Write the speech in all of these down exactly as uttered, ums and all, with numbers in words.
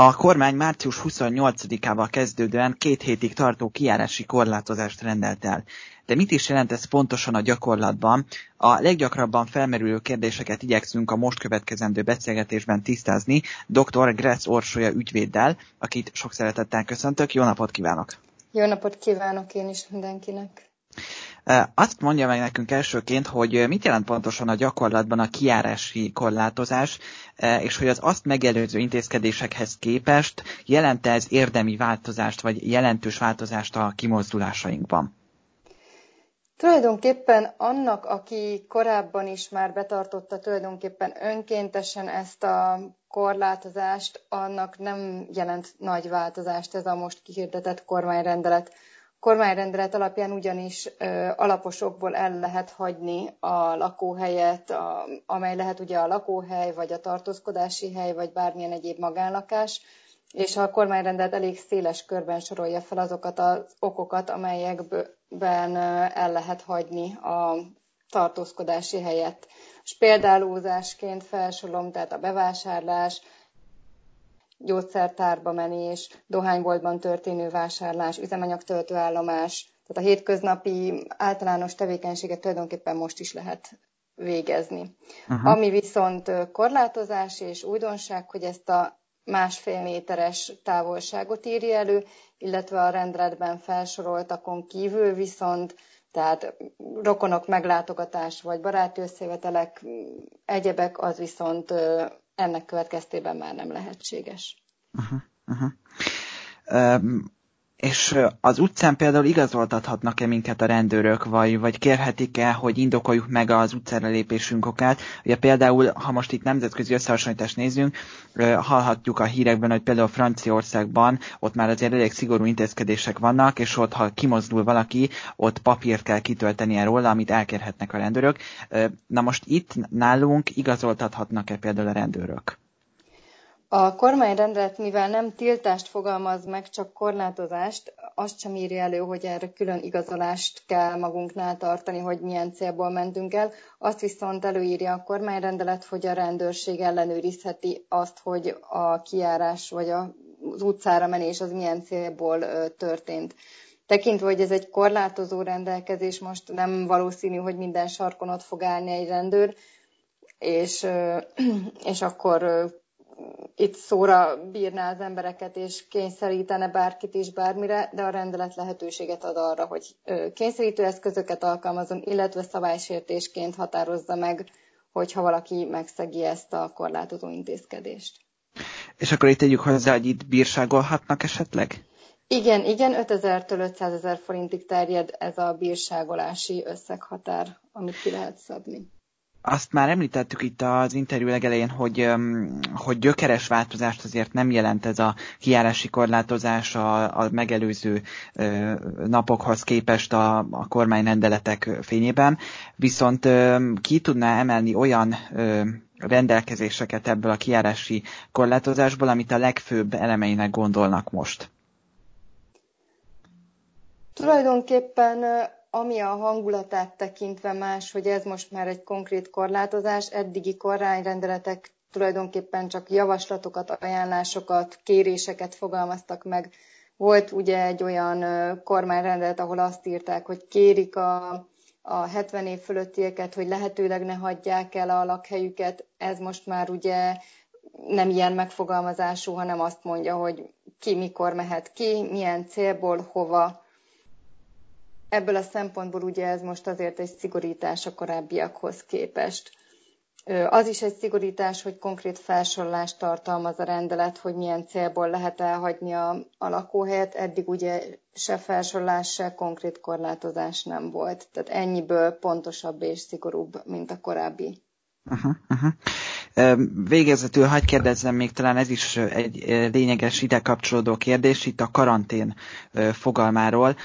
A kormány március huszonnyolcadikával kezdődően két hétig tartó kijárási korlátozást rendelt el. De mit is jelent ez pontosan a gyakorlatban? A leggyakrabban felmerülő kérdéseket igyekszünk a most következendő beszélgetésben tisztázni doktor Gressz Orsolya ügyvéddel, akit sok szeretettel köszöntök. Jó napot kívánok! Jó napot kívánok én is mindenkinek! Azt mondja meg nekünk elsőként, hogy mit jelent pontosan a gyakorlatban a kijárási korlátozás, és hogy az azt megelőző intézkedésekhez képest jelent-e ez érdemi változást, vagy jelentős változást a kimozdulásainkban? Tulajdonképpen annak, aki korábban is már betartotta tulajdonképpen önkéntesen ezt a korlátozást, annak nem jelent nagy változást ez a most kihirdetett kormányrendelet. Kormányrendelet alapján ugyanis ö, alaposokból el lehet hagyni a lakóhelyet, a, amely lehet ugye a lakóhely, vagy a tartózkodási hely, vagy bármilyen egyéb magánlakás, és a kormányrendelet elég széles körben sorolja fel azokat az okokat, amelyekben el lehet hagyni a tartózkodási helyet. És példálózásként felsorolom, tehát a bevásárlás, gyógyszertárba menés, dohányboltban történő vásárlás, üzemanyagtöltőállomás, tehát a hétköznapi általános tevékenységet tulajdonképpen most is lehet végezni. Aha. Ami viszont korlátozás és újdonság, hogy ezt a másfél méteres távolságot írja elő, illetve a rendeletben felsoroltakon kívül viszont, tehát rokonok meglátogatás vagy baráti összejövetelek, egyebek, az viszont ennek következtében már nem lehetséges. Uh-huh, uh-huh. Um, és az utcán például igazoltathatnak-e minket a rendőrök, vagy, vagy kérhetik-e, hogy indokoljuk meg az utcára lépésünk okát? Ugye például, ha most itt nemzetközi összehasonlítást nézünk, uh, hallhatjuk a hírekben, hogy például Franciaországban ott már azért elég szigorú intézkedések vannak, és ott, ha kimozdul valaki, ott papírt kell kitöltenie róla, amit elkérhetnek a rendőrök. Uh, na most itt nálunk igazoltathatnak-e például a rendőrök? A kormányrendelet, mivel nem tiltást fogalmaz meg, csak korlátozást, azt sem írja elő, hogy erre külön igazolást kell magunknál tartani, hogy milyen célból mentünk el. Azt viszont előírja a kormányrendelet, hogy a rendőrség ellenőrizheti azt, hogy a kijárás vagy az utcára menés az milyen célból történt. Tekintve, hogy ez egy korlátozó rendelkezés, most nem valószínű, hogy minden sarkon ott fog állni egy rendőr, és, és akkor... itt szóra bírná az embereket, és kényszerítene bárkit is bármire, de a rendelet lehetőséget ad arra, hogy kényszerítő eszközöket alkalmazom, illetve szabálysértésként határozza meg, hogyha valaki megszegi ezt a korlátozó intézkedést. És akkor itt tegyük hozzá, hogy itt bírságolhatnak esetleg? Igen, igen, ötezertől ötszázezer forintig terjed ez a bírságolási összeghatár, amit ki lehet szabni. Azt már említettük itt az interjú legelején, hogy, hogy gyökeres változást azért nem jelent ez a kijárási korlátozás a, a megelőző napokhoz képest a, a kormányrendeletek fényében, viszont ki tudná emelni olyan rendelkezéseket ebből a kijárási korlátozásból, amit a legfőbb elemeinek gondolnak most? Tulajdonképpen... ami a hangulatát tekintve más, hogy ez most már egy konkrét korlátozás, eddigi kormányrendeletek tulajdonképpen csak javaslatokat, ajánlásokat, kéréseket fogalmaztak meg. Volt ugye egy olyan kormányrendelet, ahol azt írták, hogy kérik a, a hetven év fölöttieket, hogy lehetőleg ne hagyják el a lakhelyüket. Ez most már ugye nem ilyen megfogalmazású, hanem azt mondja, hogy ki mikor mehet ki, milyen célból, hova. Ebből a szempontból ugye ez most azért egy szigorítás a korábbiakhoz képest. Az is egy szigorítás, hogy konkrét felsorolást tartalmaz a rendelet, hogy milyen célból lehet elhagyni a, a lakóhelyet. Eddig ugye se felsorolás, se konkrét korlátozás nem volt. Tehát ennyiből pontosabb és szigorúbb, mint a korábbi. Aha, aha. Végezetül hadd kérdezzem még, talán ez is egy lényeges ide kapcsolódó kérdés, itt a karantén fogalmáról.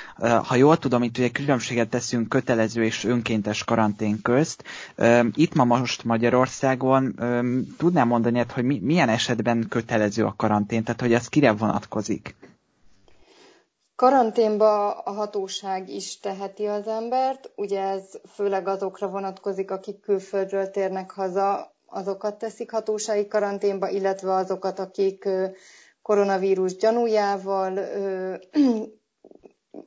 Ha jól tudom, itt ugye különbséget teszünk kötelező és önkéntes karantén közt. Itt ma most Magyarországon tudnám mondani, hogy milyen esetben kötelező a karantén, tehát hogy ez kire vonatkozik? Karanténba a hatóság is teheti az embert, ugye ez főleg azokra vonatkozik, akik külföldről térnek haza, azokat teszik hatósági karanténba, illetve azokat, akik koronavírus gyanújával ö,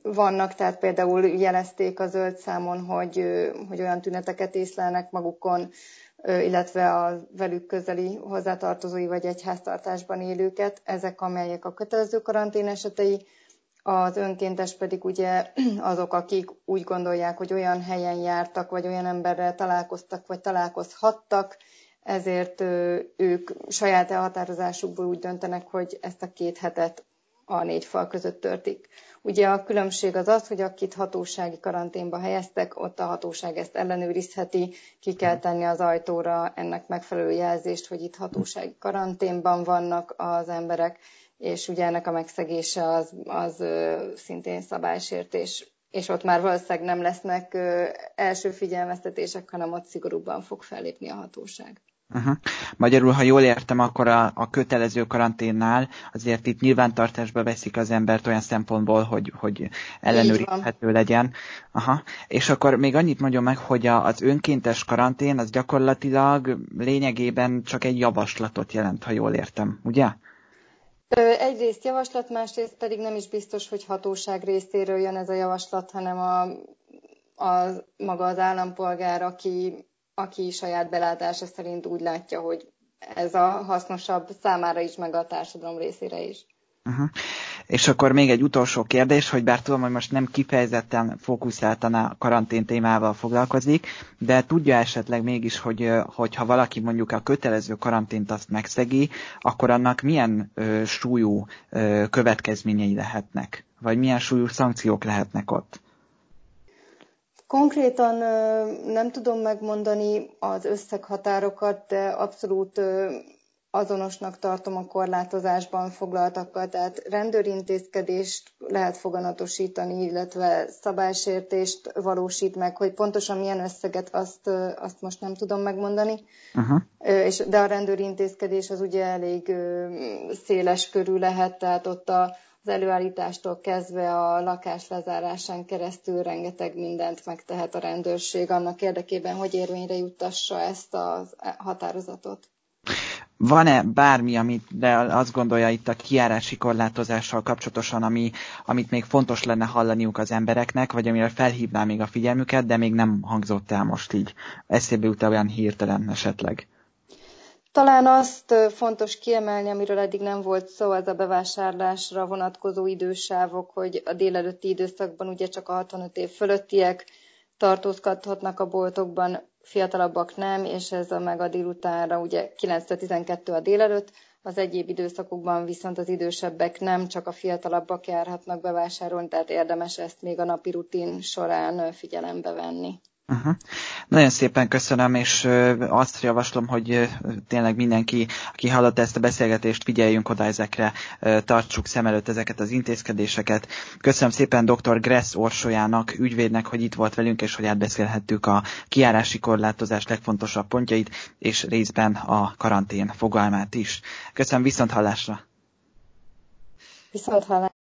vannak, tehát például jelezték a zöld számon, hogy, hogy olyan tüneteket észlelnek magukon, illetve a velük közeli hozzátartozói vagy egyháztartásban élőket, ezek amelyek a kötelező karantén esetei, az önkéntes pedig ugye azok, akik úgy gondolják, hogy olyan helyen jártak, vagy olyan emberrel találkoztak, vagy találkozhattak, ezért ők saját elhatározásukból úgy döntenek, hogy ezt a két hetet a négy fal között törtik. Ugye a különbség az az, hogy akit hatósági karanténba helyeztek, ott a hatóság ezt ellenőrizheti, ki kell tenni az ajtóra ennek megfelelő jelzést, hogy itt hatósági karanténban vannak az emberek, és ugye ennek a megszegése az, az szintén szabálysértés, és ott már valószínűleg nem lesznek első figyelmeztetések, hanem ott szigorúbban fog fellépni a hatóság. Uh-huh. Magyarul, ha jól értem, akkor a, a kötelező karanténnál azért itt nyilvántartásba veszik az embert olyan szempontból, hogy, hogy ellenőrizhető legyen. Aha. És akkor még annyit mondjon meg, hogy a, az önkéntes karantén az gyakorlatilag lényegében csak egy javaslatot jelent, ha jól értem, ugye? Egyrészt javaslat, másrészt pedig nem is biztos, hogy hatóság részéről jön ez a javaslat, hanem a, a, maga az állampolgár, aki... aki saját belátása szerint úgy látja, hogy ez a hasznosabb számára is, meg a társadalom részére is. Uh-huh. És akkor még egy utolsó kérdés, hogy bár tudom, hogy most nem kifejezetten fókuszáltan a karantén témával foglalkozik, de tudja esetleg mégis, hogy, hogy ha valaki mondjuk a kötelező karantént azt megszegi, akkor annak milyen ö, súlyú ö, következményei lehetnek? Vagy milyen súlyú szankciók lehetnek ott? Konkrétan nem tudom megmondani az összeghatárokat, de abszolút azonosnak tartom a korlátozásban foglaltakat. Tehát rendőrintézkedést lehet foganatosítani, illetve szabálysértést valósít meg, hogy pontosan milyen összeget, azt, azt most nem tudom megmondani. Uh-huh. De a rendőrintézkedés az ugye elég széles körű lehet, tehát ott a az előállítástól kezdve a lakás lezárásán keresztül rengeteg mindent megtehet a rendőrség annak érdekében, hogy érvényre juttassa ezt a határozatot. Van-e bármi, amit de azt gondolja itt a kijárási korlátozással kapcsolatosan, ami, amit még fontos lenne hallaniuk az embereknek, vagy amire felhívná még a figyelmüket, de még nem hangzott el most így eszébe jut olyan hirtelen esetleg? Talán azt fontos kiemelni, amiről eddig nem volt szó, az a bevásárlásra vonatkozó idősávok, hogy a délelőtti időszakban ugye csak a hatvanöt év fölöttiek tartózkodhatnak a boltokban, fiatalabbak nem, és ez a meg a délutánra ugye kilenctől tizenkettőig a délelőtt, az egyéb időszakokban viszont az idősebbek nem, csak a fiatalabbak járhatnak bevásárolni, tehát érdemes ezt még a napi rutin során figyelembe venni. Uh-huh. Nagyon szépen köszönöm, és azt javaslom, hogy tényleg mindenki, aki hallotta ezt a beszélgetést, figyeljünk oda ezekre, tartsuk szem előtt ezeket az intézkedéseket. Köszönöm szépen dr. Gressz Orsolyának, ügyvédnek, hogy itt volt velünk, és hogy átbeszélhettük a kijárási korlátozás legfontosabb pontjait, és részben a karantén fogalmát is. Köszönöm, viszont hallásra! Viszont hallásra!